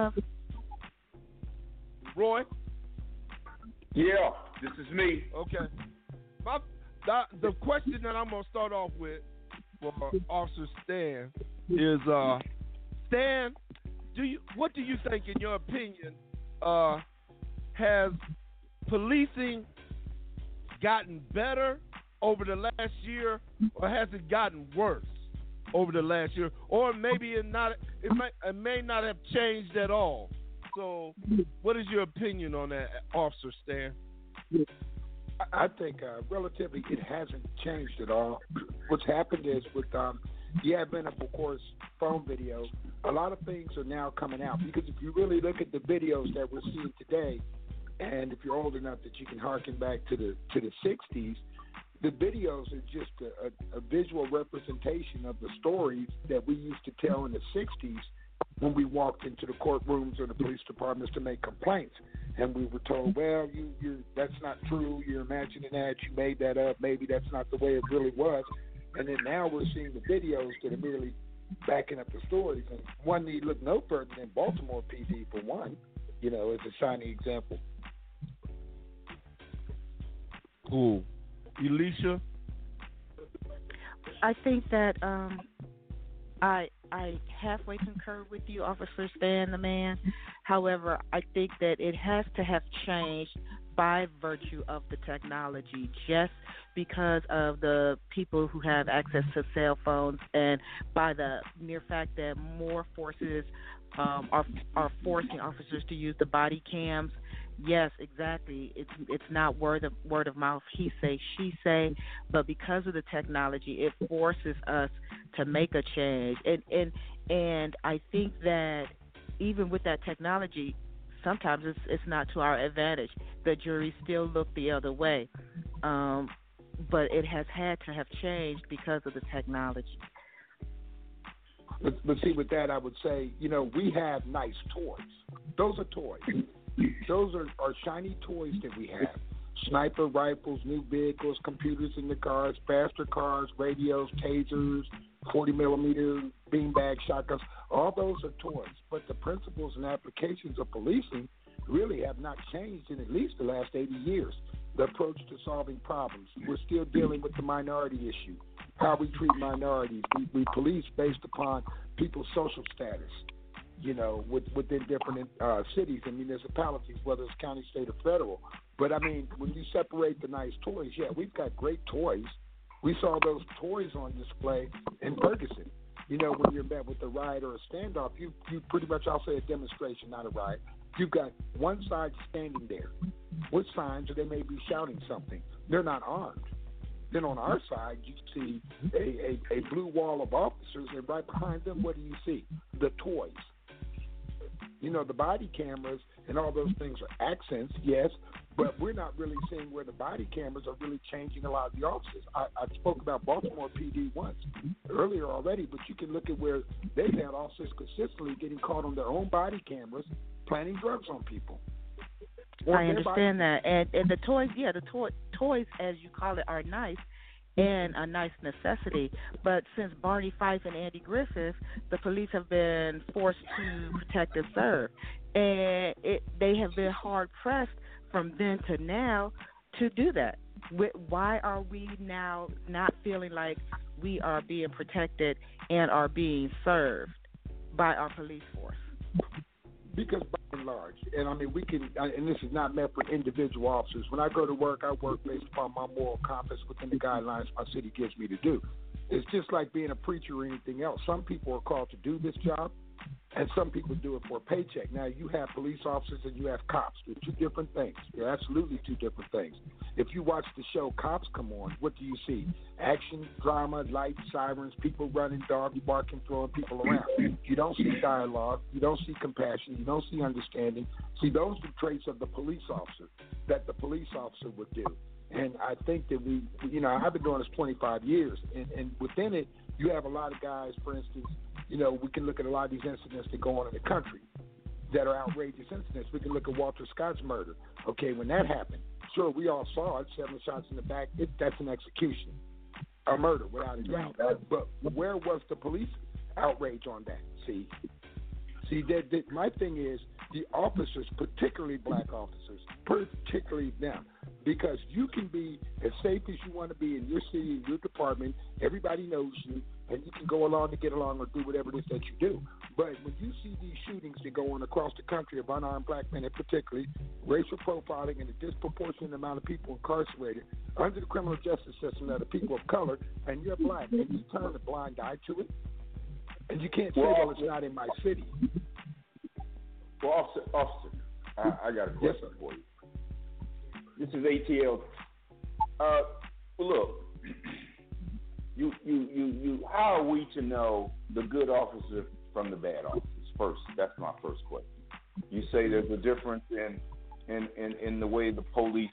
Love. Roy? Yeah, this is me. Okay. The question that I'm going to start off with for Officer Stan is, Stan, what do you think, in your opinion, has policing gotten better over the last year, or has it gotten worse over the last year, or maybe it may not have changed at all? So, what is your opinion on that, Officer Stan? I think relatively it hasn't changed at all. What's happened is with the advent of course, phone video, a lot of things are now coming out, because if you really look at the videos that we're seeing today, and if you're old enough that you can harken back to the 60s, the videos are just a visual representation of the stories that we used to tell in the 60s when we walked into the courtrooms or the police departments to make complaints. And we were told, well, that's not true. You're imagining that. You made that up. Maybe that's not the way it really was. And then now we're seeing the videos that are merely backing up the stories. And one need look no further than Baltimore PD, for one, as a shining example. Cool. Elisha? I think that I halfway concur with you, Officer Stan the man. However, I think that it has to have changed by virtue of the technology, just because of the people who have access to cell phones, and by the mere fact that more forces are forcing officers to use the body cams. Yes, exactly. It's not word of mouth, he say, she say, but because of the technology, it forces us to make a change. And I think that even with that technology, sometimes it's not to our advantage. The jury still look the other way, but it has had to have changed because of the technology. But see, with that, I would say, we have nice toys. Those are toys. Those are shiny toys that we have. Sniper rifles, new vehicles, computers in the cars, faster cars, radios, tasers, 40-millimeter beanbag shotguns. All those are toys. But the principles and applications of policing really have not changed in at least the last 80 years. The approach to solving problems. We're still dealing with the minority issue. How we treat minorities. We police based upon people's social status. Within different cities and municipalities, whether it's county, state, or federal. But, when you separate the nice toys, yeah, we've got great toys. We saw those toys on display in Ferguson. When you're met with a riot or a standoff, you pretty much, I'll say a demonstration, not a riot. You've got one side standing there with signs, or they may be shouting something. They're not armed. Then on our side, you see a blue wall of officers, and right behind them, what do you see? The toys. The body cameras and all those things are accents, yes, but we're not really seeing where the body cameras are really changing a lot of the officers. I spoke about Baltimore PD once earlier already, but you can look at where they've had officers consistently getting caught on their own body cameras planting drugs on people. I understand that. And the toys, yeah, toys, as you call it, are nice and a nice necessity. But since Barney Fife and Andy Griffith, the police have been forced to protect and serve. And they have been hard-pressed from then to now to do that. Why are we now not feeling like we are being protected and are being served by our police force? Because by and large, and I mean, we can, and this is not meant for individual officers. When I go to work, I work based upon my moral compass within the guidelines my city gives me to do. It's just like being a preacher or anything else. Some people are called to do this job, and some people do it for a paycheck. Now, you have police officers and you have cops. They're two different things. They're absolutely two different things. If you watch the show Cops come on, what do you see? Action, drama, lights, sirens, people running, dogs barking, throwing people around. You don't see dialogue. You don't see compassion. You don't see understanding. See, those are traits of the police officer that the police officer would do. And I think that we, you know, I've been doing this 25 years, and within it, you have a lot of guys, for instance, you know, we can look at a lot of these incidents that go on in the country that are outrageous incidents. We can look at Walter Scott's murder. Okay, when that happened, sure, we all saw it, 7 shots in the back. That's an execution, a murder without a doubt. But where was the police outrage on that? See, that my thing is the officers, particularly black officers, particularly them, because you can be as safe as you want to be in your city, in your department. Everybody knows you, and you can go along to get along or do whatever it is that you do. But when you see these shootings that go on across the country of unarmed black men, and particularly racial profiling and a disproportionate amount of people incarcerated under the criminal justice system that are people of color, and you're black, and you turn a blind eye to it, and you can't say, well, it's not in my city. Well, Officer, I got a question for you. This is ATL. Well, look, you. How are we to know the good officer from the bad officers? First, that's my first question. You say there's a difference in the way the police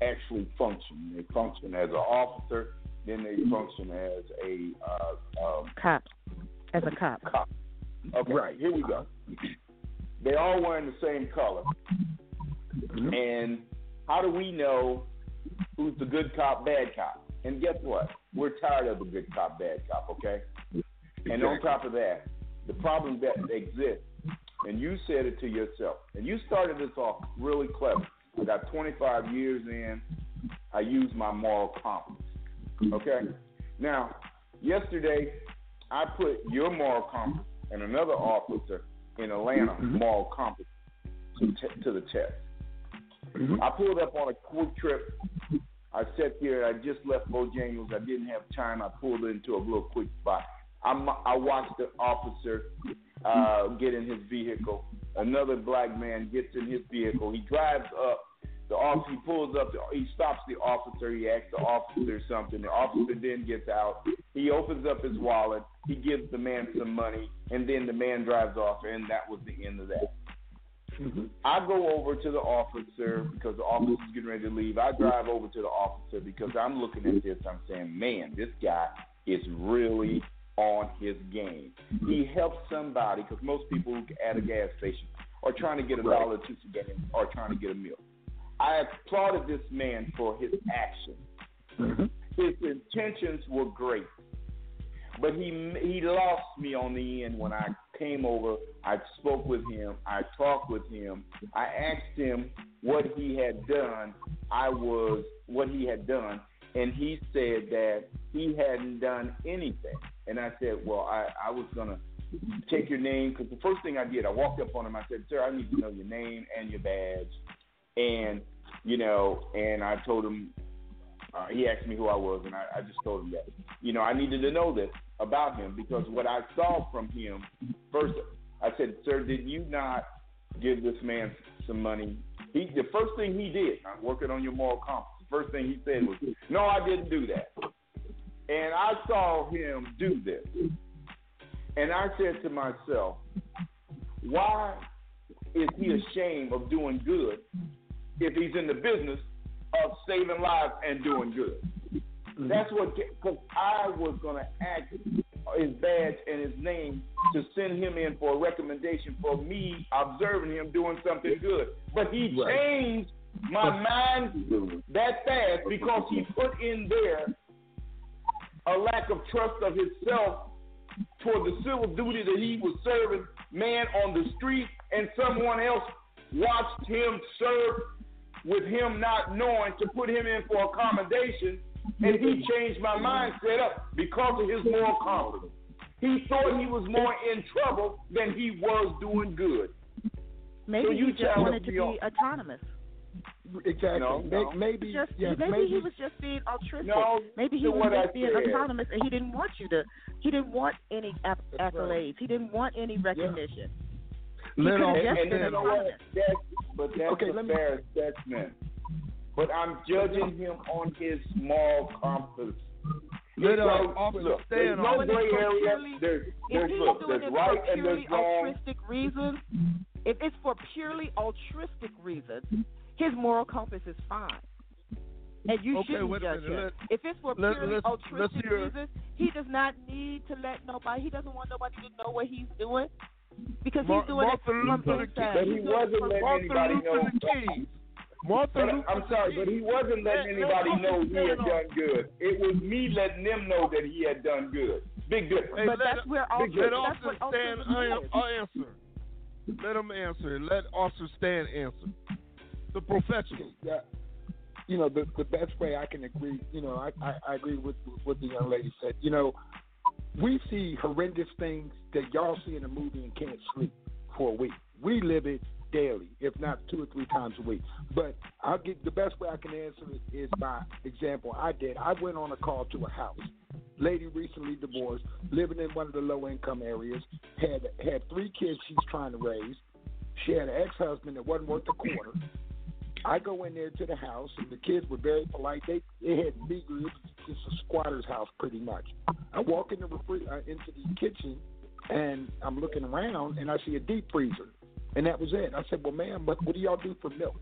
actually function. They function as an officer, then they function as a cop. As a cop. Okay, right. Here we go. They all wearing the same color. And how do we know who's the good cop, bad cop? And guess what? We're tired of the good cop, bad cop, okay? And on top of that, the problem that exists, and you said it to yourself, and you started this off really clever. I got 25 years in. I use my moral compass, okay? Now, yesterday, I put your moral compass and another officer in Atlanta moral compass to the test. I pulled up on a quick trip. I sat there. I just left Bojangles. I didn't have time. I pulled into a little quick spot. I watched the officer get in his vehicle. Another black man gets in his vehicle. He drives up. The officer, he pulls up. He stops the officer. He asks the officer something. The officer then gets out. He opens up his wallet. He gives the man some money, and then the man drives off, and that was the end of that. I go over to the officer because the officer's getting ready to leave. I drive over to the officer because I'm looking at this. I'm saying, man, this guy is really on his game. He helps somebody because most people at a gas station are trying to get a dollar or two to get him or trying to get a meal. I applauded this man for his action. His intentions were great, but he lost me on the end when I came over. I spoke with him. I talked with him. I asked him what he had done. And he said that he hadn't done anything. And I said, well, I was going to take your name, because the first thing I did, I walked up on him. I said, sir, I need to know your name and your badge. And, you know, and I told him, he asked me who I was, and I just told him that, you know, I needed to know this about him, because what I saw from him, first, I said, sir, did you not give this man some money? The first thing he did, I'm working on your moral compass, the first thing he said was, no, I didn't do that. And I saw him do this. And I said to myself, why is he ashamed of doing good if he's in the business of saving lives and doing good? That's what, because I was going to ask his badge and his name to send him in for a recommendation for me observing him doing something good. But he changed my mind that fast because he put in there a lack of trust of himself toward the civil duty that he was serving man on the street, and someone else watched him serve with him not knowing to put him in for accommodation, and he changed my mindset up because of his moral confidence. He thought he was more in trouble than he was doing good. Maybe so he just wanted to be autonomous. Exactly. No. Maybe he was just being altruistic. No, maybe he was just being autonomous, and he didn't want you to. He didn't want any accolades. Right. He didn't want any recognition. Yeah. That's a fair assessment. But I'm judging him on his moral compass. There's no gray area. There's right and there's wrong. If it's for purely altruistic reasons, his moral compass is fine, and you shouldn't judge him. If it's for purely altruistic reasons, he does not need to let nobody. He doesn't want nobody to know what he's doing because he's doing it from inside. But he wasn't letting anybody know. But he wasn't letting anybody know he had done good. It was me letting them know that he had done good. Big difference. Hey, but that's where Officer Stan answer. Let him answer. Let Officer Stan answer. The professional. Yeah. You know, the best way I can agree, you know, I agree with what the young lady said. You know, we see horrendous things that y'all see in a movie and can't sleep for a week. We live it daily, if not 2 or 3 times a week. But I'll get the best way I can answer it is by example. I went on a call to a house. Lady recently divorced, living in one of the low income areas, had 3 kids she's trying to raise. She had an ex-husband that wasn't worth a quarter. I go in there to the house, and the kids were very polite. They had meager, just a squatter's house pretty much. I walk into the kitchen, and I'm looking around, and I see a deep freezer. And that was it. I said, well, ma'am, what do y'all do for milk?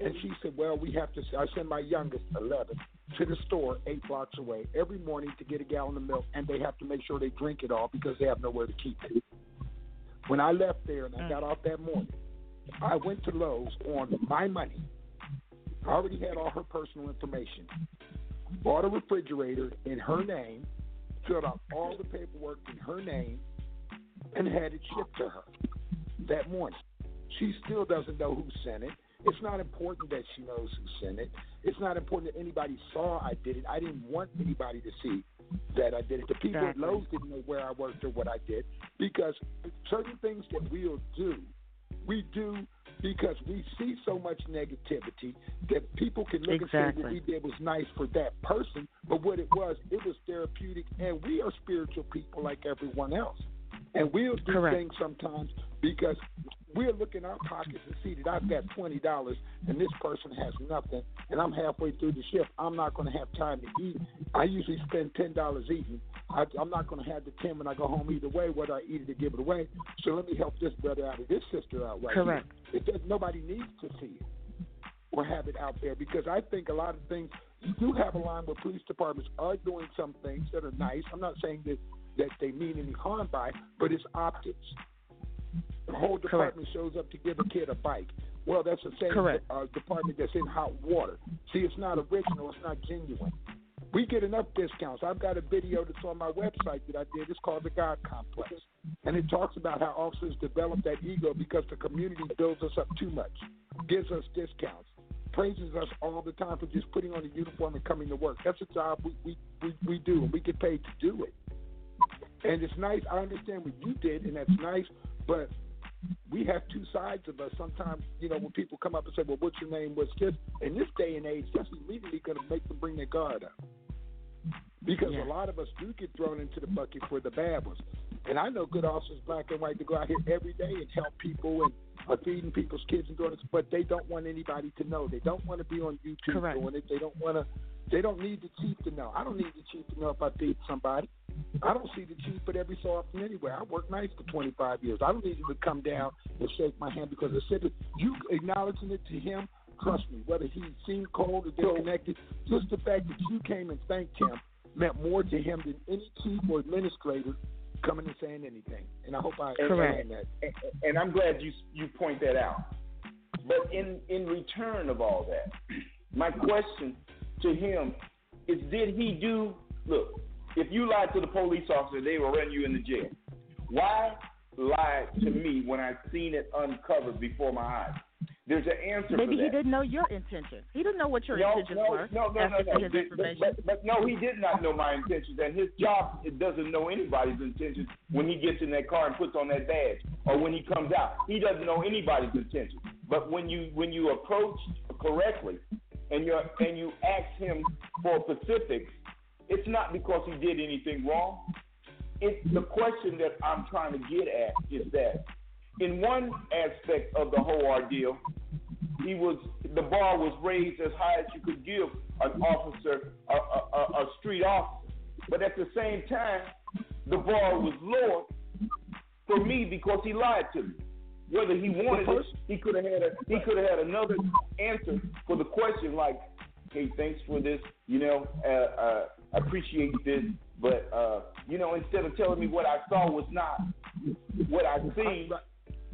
And she said, well, we have to – I send my youngest, 11, to the store 8 blocks away every morning to get a gallon of milk, and they have to make sure they drink it all because they have nowhere to keep it. When I left there and I got off that morning, I went to Lowe's on my money. I already had all her personal information. Bought a refrigerator in her name, filled out all the paperwork in her name, and had it shipped to her that morning. She still doesn't know who sent it. It's not important that she knows who sent it. It's not important that anybody saw I did it. I didn't want anybody to see that I did it. The people at Lowe's didn't know where I worked or what I did, because certain things that we'll do, we do because we see so much negativity that people can look and say what we did was nice for that person, but what it was therapeutic, and we are spiritual people like everyone else. And we'll do things sometimes because we'll look in our pockets and see that I've got $20 and this person has nothing, and I'm halfway through the shift. I'm not going to have time to eat. I usually spend $10 eating. I'm not going to have the $10 when I go home either way, whether I eat it or give it away. So let me help this brother out or this sister out right here. Nobody needs to see it or have it out there, because I think a lot of things, you do have a line where police departments are doing some things that are nice. I'm not saying that they mean any harm by, but it's optics. The whole department shows up to give a kid a bike. Well, that's the same department that's in hot water. See, it's not original. It's not genuine. We get enough discounts. I've got a video that's on my website that I did. It's called The God Complex. And it talks about how officers develop that ego because the community builds us up too much, gives us discounts, praises us all the time for just putting on a uniform and coming to work. That's a job we do, and we get paid to do it. And it's nice. I understand what you did, and that's nice, but we have two sides of us. Sometimes, you know, when people come up and say, well, what's your name? What's this? In this day and age, that's immediately going to make them bring their guard up. Because a lot of us do get thrown into the bucket for the bad ones. And I know good officers, black and white, to go out here every day and help people and are feeding people's kids and daughters, but they don't want anybody to know. They don't want to be on YouTube doing it. They don't want to. They don't need the chief to know. I don't need the chief to know if I feed somebody. I don't see the chief but every so often anywhere. I worked nights for 25 years. I don't need him to come down and shake my hand because I said it. You acknowledging it to him, trust me, whether he seemed cold or disconnected, just the fact that you came and thanked him meant more to him than any chief or administrator coming and saying anything. And I hope I understand that. And I'm glad you point that out. But in return of all that, my question to him is, did he do? Look, if you lied to the police officer, they will run you into jail. Why lie to me when I've seen it uncovered before my eyes? There's an answer for that. Maybe he didn't know your intentions. He didn't know what your intentions were. No. But no, he did not know my intentions. And his job, it doesn't know anybody's intentions when he gets in that car and puts on that badge or when he comes out. He doesn't know anybody's intentions. But when you approach correctly and you ask him for specifics, it's not because he did anything wrong. It's the question that I'm trying to get at is that in one aspect of the whole ordeal, the bar was raised as high as you could give an officer, a street officer. But at the same time, the bar was lower for me because he lied to me. Whether he wanted it, he could have had another answer for the question, like, "Hey, thanks for this. I appreciate this." But instead of telling me what I saw was not what I seen,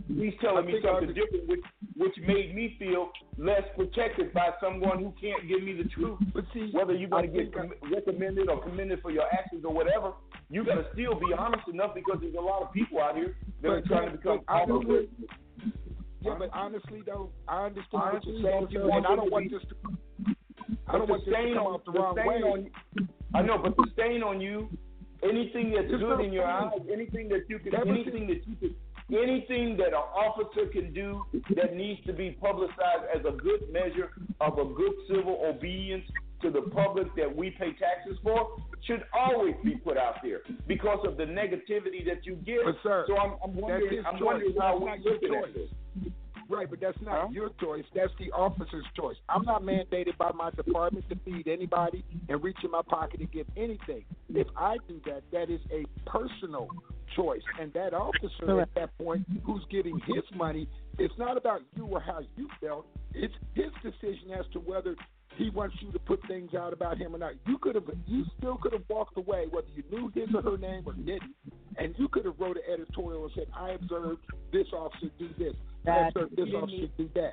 he's telling me something different, which made me feel less protected by someone who can't give me the truth. But see, whether you're going to get recommended or commended for your actions or whatever, you got to still be honest enough because there's a lot of people out here that are trying to become honest. Yeah, but honestly, though, I understand what you're saying, and I don't want this to come off the wrong way. I know, but the stain on you, anything that's good in your eyes, anything that an officer can do that needs to be publicized as a good measure of a good civil obedience to the public that we pay taxes for should always be put out there because of the negativity that you get. So I'm wondering how we're looking at this. Right, but that's not your choice. That's the officer's choice. I'm not mandated by my department to feed anybody and reach in my pocket and get anything. If I do that, that is a personal choice. And that officer at that point who's getting his money, it's not about you or how you felt. It's his decision as to whether he wants you to put things out about him or not. You still could have walked away whether you knew his or her name or didn't. And you could have wrote an editorial and said, "I observed this officer do this. I observed this officer do that."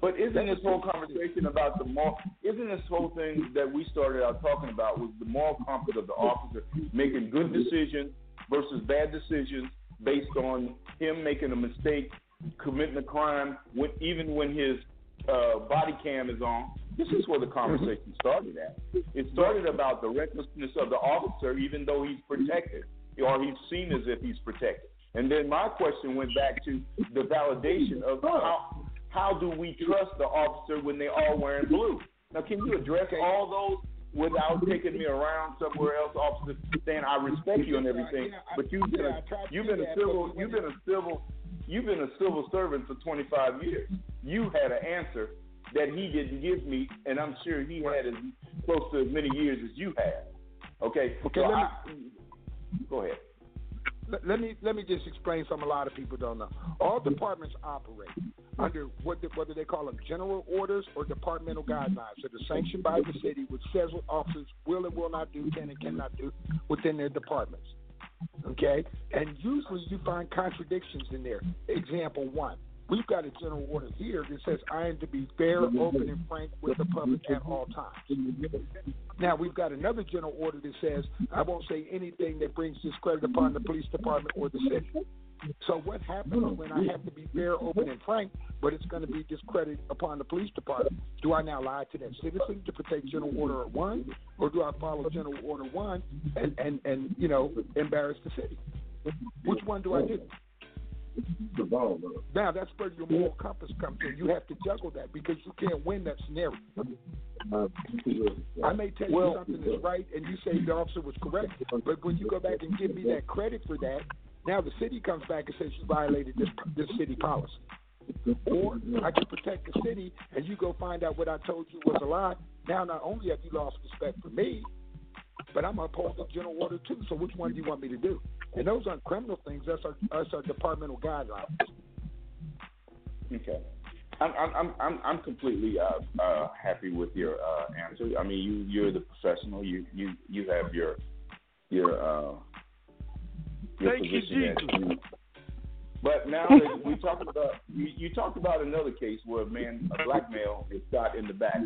But isn't this whole conversation about the moral? Isn't this whole thing that we started out talking about was the moral compass of the officer making good decisions versus bad decisions based on him making a mistake, committing a crime, even when his body cam is on? This is where the conversation started at. It started about the recklessness of the officer, even though he's protected, or he's seen as if he's protected. And then my question went back to the validation of how do we trust the officer when they're all wearing blue? Now, can you address all those without taking me around somewhere else, officer, saying I respect you and everything, but you've been a civil servant for 25 years. You had an answer that he didn't give me, and I'm sure he had as close to as many years as you had. Okay. Go ahead. Let me just explain something a lot of people don't know. All departments operate under whether they call them general orders or departmental guidelines that are sanctioned by the city, which says what officers will and will not do, can and cannot do within their departments. Okay? And usually you find contradictions in there. Example one. We've got a general order here that says I am to be fair, open, and frank with the public at all times. Now, we've got another general order that says I won't say anything that brings discredit upon the police department or the city. So what happens when I have to be fair, open, and frank, but it's going to be discredit upon the police department? Do I now lie to that citizen to protect general order 1, or do I follow general order 1 and embarrass the city? Which one do I do? Now, that's where your moral compass comes in. You have to juggle that because you can't win that scenario. I may tell you something that's right and you say the officer was correct, but when you go back and give me that credit for that, now the city comes back and says you violated this city policy. Or I can protect the city and you go find out what I told you was a lie. Now, not only have you lost respect for me, but I'm upholding general order 2, so which one do you want me to do? And those aren't criminal things. That's our departmental guidelines. Okay, I'm completely happy with your answer. I mean, you're the professional. You have your thank position. You, Jesus. But now that we talked about you talked about another case where a black male is shot in the back.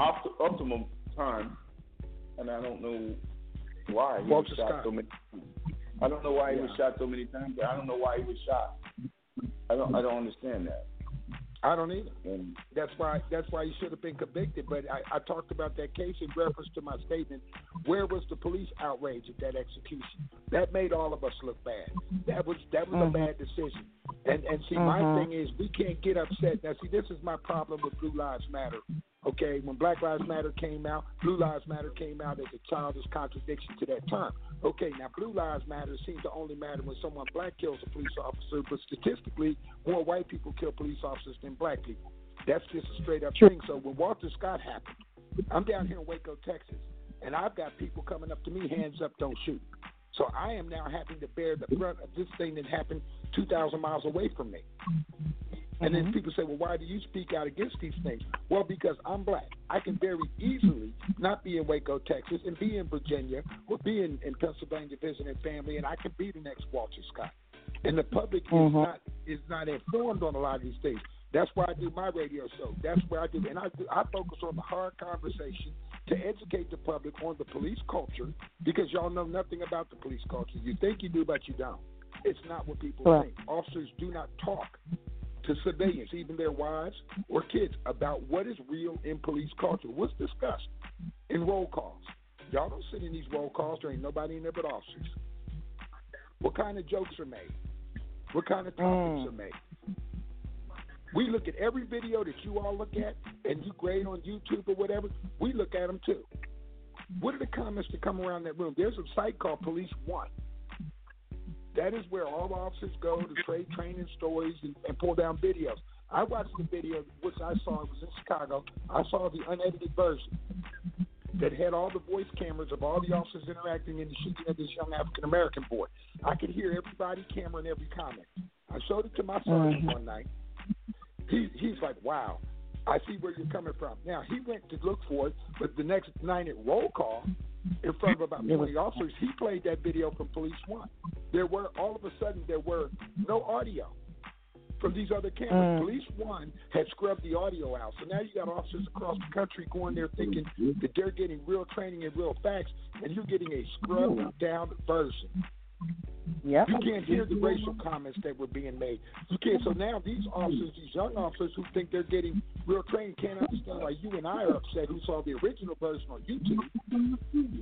Optimum time, and I don't know why he was shot so many times. I don't know why he was shot so many times. I don't know why he was shot. I don't understand that. I don't either. And that's why he should have been convicted. But I talked about that case in reference to my statement. Where was the police outrage at that execution? That made all of us look bad. That was mm-hmm. a bad decision. And see, mm-hmm. my thing is we can't get upset. Now, see, this is my problem with Blue Lives Matter. Okay, when Black Lives Matter came out, Blue Lives Matter came out as a childish contradiction to that term. Okay, now Blue Lives Matter seems to only matter when someone black kills a police officer, but statistically, more white people kill police officers than black people. That's just a straight-up thing. So when Walter Scott happened, I'm down here in Waco, Texas, and I've got people coming up to me, hands up, don't shoot. So I am now having to bear the brunt of this thing that happened 2,000 miles away from me. And then people say, well, why do you speak out against these things? Well, because I'm black. I can very easily not be in Waco, Texas, and be in Virginia or be in Pennsylvania visiting family, and I can be the next Walter Scott. And the public is not informed on a lot of these things. That's why I do my radio show. That's where I do. And I focus on the hard conversation to educate the public on the police culture, because y'all know nothing about the police culture. You think you do, but you don't. It's not what people think. Officers do not talk to civilians, even their wives or kids, about what is real in police culture, what's discussed in roll calls. Y'all don't sit in these roll calls. There ain't nobody in there but officers. What kind of jokes are made? What kind of topics are made? We look at every video that you all look at and you grade on YouTube or whatever. We look at them too. What are the comments that come around that room? There's a site called Police One. That is where all officers go to trade training stories and pull down videos. I watched the video, which I saw was in Chicago. I saw the unedited version that had all the voice cameras of all the officers interacting in the shooting of this young African-American boy. I could hear everybody, camera, and every comment. I showed it to my sergeant one night. He's like, wow, I see where you're coming from. Now, he went to look for it, but the next night at roll call, in front of about 20 officers, he played that video from Police One. All of a sudden, there were no audio from these other cameras. Police One had scrubbed the audio out. So now you got officers across the country going there thinking that they're getting real training and real facts, and you're getting a scrubbed-down version. Yep. You can't hear the racial comments that were being made. You can't. So now these officers, these young officers who think they're getting real training, can't understand why you and I are upset who saw the original version on YouTube.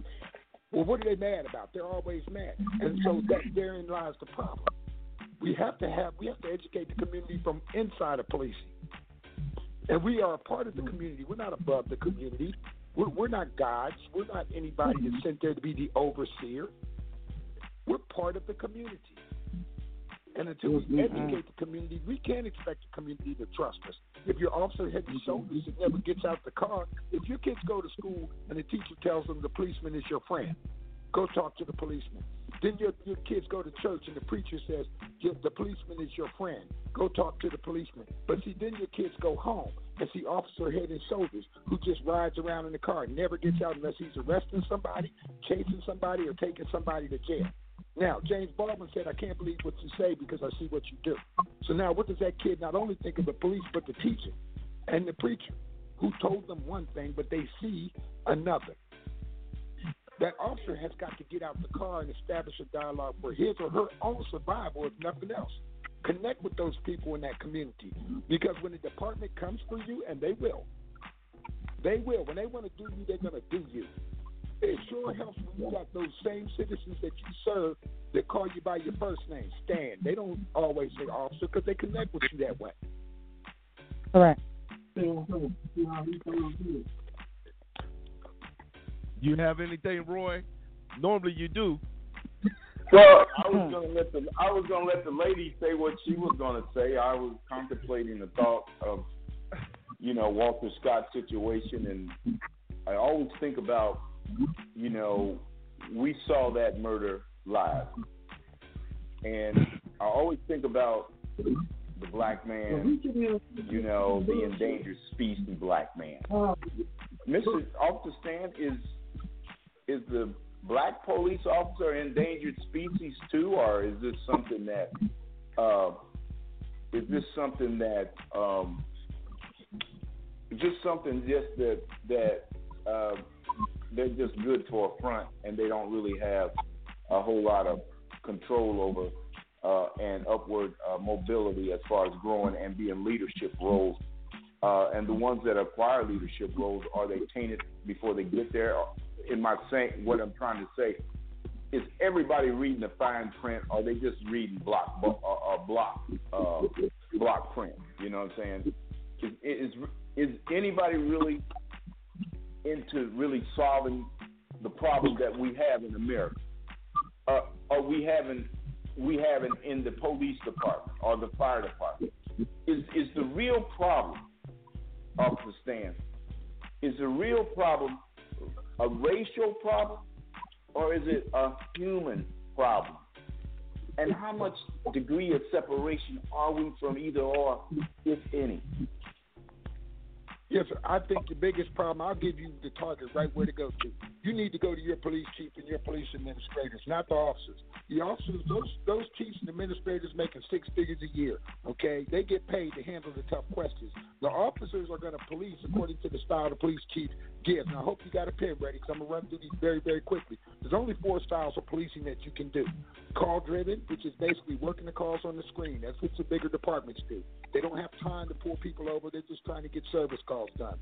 Well, what are they mad about? They're always mad. And so therein lies the problem. We have to educate the community from inside of policing. And we are a part of the community. We're not above the community. We're not gods. We're not anybody that's sent there to be the overseer. We're part of the community. And until we educate the community, we can't expect the community to trust us. If your officer head and shoulders and never gets out the car, if your kids go to school and the teacher tells them the policeman is your friend, go talk to the policeman. Then your kids go to church and the preacher says, the policeman is your friend, go talk to the policeman. But see, then your kids go home and see officer head and shoulders who just rides around in the car and never gets out unless he's arresting somebody, chasing somebody, or taking somebody to jail. Now, James Baldwin said, I can't believe what you say because I see what you do. So now what does that kid not only think of the police but the teacher and the preacher who told them one thing but they see another? That officer has got to get out the car and establish a dialogue for his or her own survival, if nothing else. Connect with those people in that community, because when the department comes for you, and they will. When they want to do you, they're going to do you. It sure helps when you got those same citizens that you serve that call you by your first name, Stan. They don't always say officer because they connect with you that way. Correct. You have anything, Roy? Normally you do. Well, I was gonna let the lady say what she was gonna say. I was contemplating the thought of, you know, Walter Scott's situation, and I always think about, you know, we saw that murder live. And I always think about the black man, you know, the endangered species black man. Mr. Officer Stan, is the black police officer endangered species too, or is this something that that they're just good for a front, and they don't really have a whole lot of control over and upward mobility as far as growing and being leadership roles. And the ones that acquire leadership roles, are they tainted before they get there? In my saying, what I'm trying to say is, everybody reading the fine print, or they just reading block print? You know what I'm saying? Is anybody really into really solving the problem that we have in America? Are we having in the police department or the fire department? Is the real problem, Officer Stan, is the real problem a racial problem, or is it a human problem? And how much degree of separation are we from either or, if any? Yes, sir. I think the biggest problem, I'll give you the target right where to go to. You need to go to your police chief and your police administrators, not the officers. The officers, those chiefs and administrators making six figures a year, okay? They get paid to handle the tough questions. The officers are going to police according to the style the police chief gives. Now, I hope you got a pen ready, because I'm going to run through these very, very quickly. There's only four styles of policing that you can do. Call-driven, which is basically working the calls on the screen. That's what the bigger departments do. They don't have time to pull people over. They're just trying to get service calls done.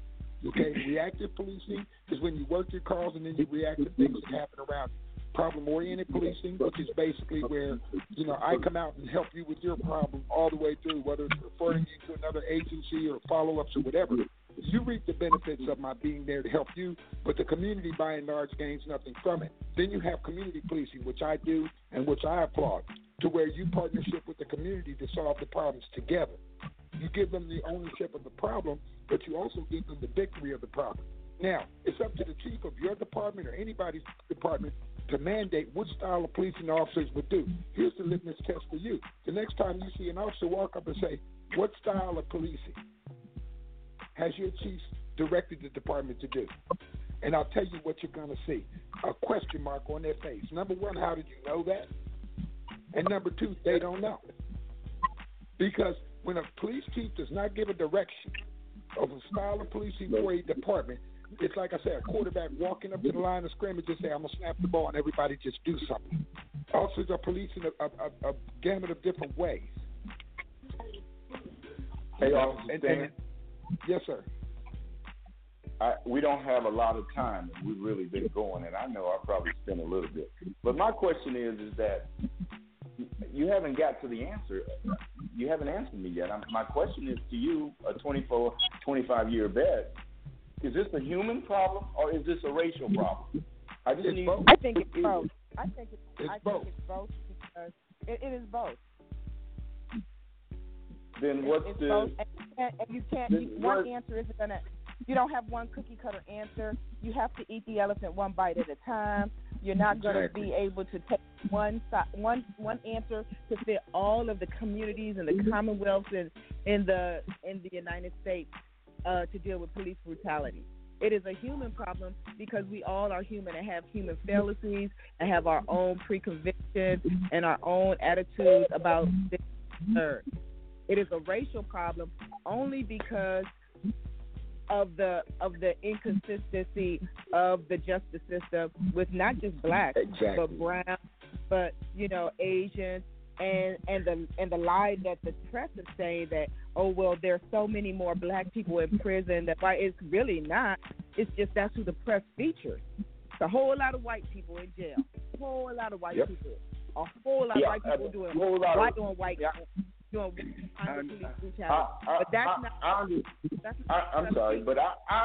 Okay, reactive policing is when you work your calls and then you react to things that happen around you. Problem-oriented policing, which is basically where, you know, I come out and help you with your problem all the way through, whether it's referring you to another agency or follow-ups or whatever. You reap the benefits of my being there to help you, but the community, by and large, gains nothing from it. Then you have community policing, which I do and which I applaud, to where you partnership with the community to solve the problems together. You give them the ownership of the problem, but you also give them the victory of the problem. Now, it's up to the chief of your department or anybody's department to mandate what style of policing officers would do. Here's the litmus test for you. The next time you see an officer walk up and say, "What style of policing has your chief directed the department to do?" And I'll tell you what you're going to see. A question mark on their face. Number one, how did you know that? And number two, they don't know. Because when a police chief does not give a direction of a style of policing for a department, it's like I said, a quarterback walking up to the line of scrimmage and say, "I'm going to snap the ball," and everybody just do something. Officers are policing a gamut of different ways. Hey, Officer Stan. Yes, sir. We don't have a lot of time. We've really been going, and I know I probably spent a little bit. But my question is that you haven't got to the answer. You haven't answered me yet. My question is to you, a 24, 25-year vet, is this a human problem or is this a racial problem? I think it's both. I think it's both because it is both. Then what's the? Both. And you can't, answer isn't gonna. You don't have one cookie cutter answer. You have to eat the elephant one bite at a time. You're not going to be able to take one answer to fit all of the communities and the commonwealths in the United States to deal with police brutality. It is a human problem because we all are human and have human fallacies and have our own preconceptions and our own attitudes about this. It is a racial problem only because of the inconsistency of the justice system with not just black, but brown, but Asian, and the lie that the press is saying that, oh well, there's so many more black people in prison. That why it's really not. It's just that's who the press features. It's a whole lot of white people in jail. A whole lot of white people. A whole lot of white people I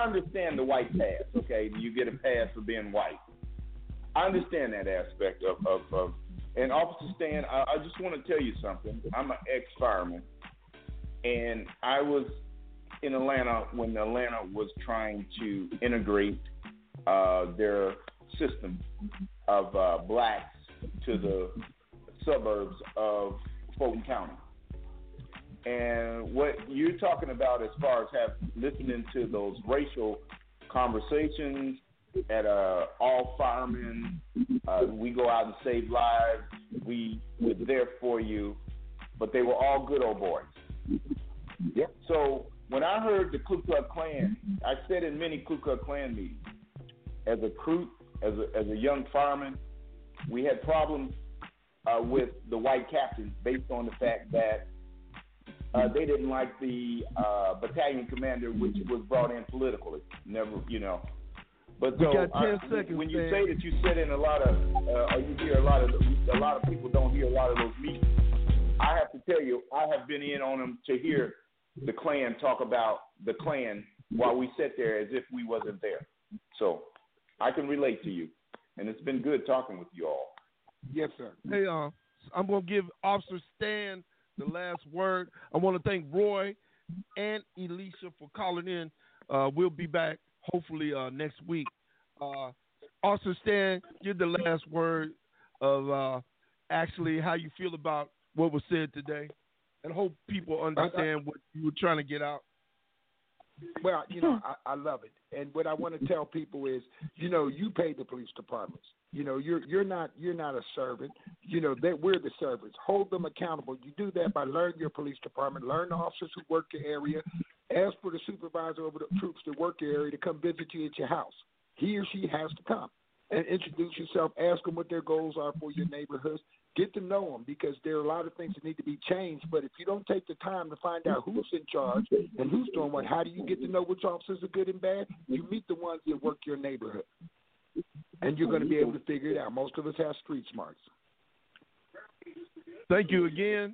understand the white pass, okay? You get a pass for being white. I understand that aspect of and Officer Stan, I just want to tell you something. I'm an ex-fireman, and I was in Atlanta when Atlanta was trying to integrate their system of blacks to the suburbs of Fulton County. And what you're talking about as far as listening to those racial conversations at all firemen, we go out and save lives, we're there for you, but they were all good old boys. Yep. So when I heard the Ku Klux Klan, I said in many Ku Klux Klan meetings, as a recruit, as a young fireman, we had problems with the white captains based on the fact that they didn't like the battalion commander, which was brought in politically. Never, you know. But so, when you say that you sit in a lot of, or you hear a lot of people don't hear a lot of those meetings. I have to tell you, I have been in on them to hear the Klan talk about the Klan while we sit there as if we wasn't there. So I can relate to you, and it's been good talking with you all. Yes, sir. Hey, I'm going to give Officer Stan the last word. I want to thank Roy and Elisha for calling in. We'll be back hopefully next week. Officer Stan, give the last word of actually how you feel about what was said today, and hope people understand what you were trying to get out. Well, you know, I love it. And what I want to tell people is, you know, you pay the police departments. You know, you're not a servant. You know, we're the servants. Hold them accountable. You do that by learning your police department, learn the officers who work your area, ask for the supervisor over the troops that work your area to come visit you at your house. He or she has to come and introduce yourself, ask them what their goals are for your neighborhoods. Get to know them, because there are a lot of things that need to be changed. But if you don't take the time to find out who's in charge and who's doing what, how do you get to know which officers are good and bad? You meet the ones that work your neighborhood, and you're going to be able to figure it out. Most of us have street smarts. Thank you again.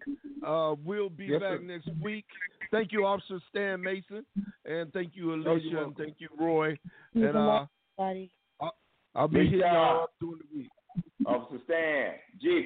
We'll be back next week. Thank you, Officer Stan Mason, and thank you, Alicia, and thank you, Roy. And I'll be here during the week. Officer Stan, G.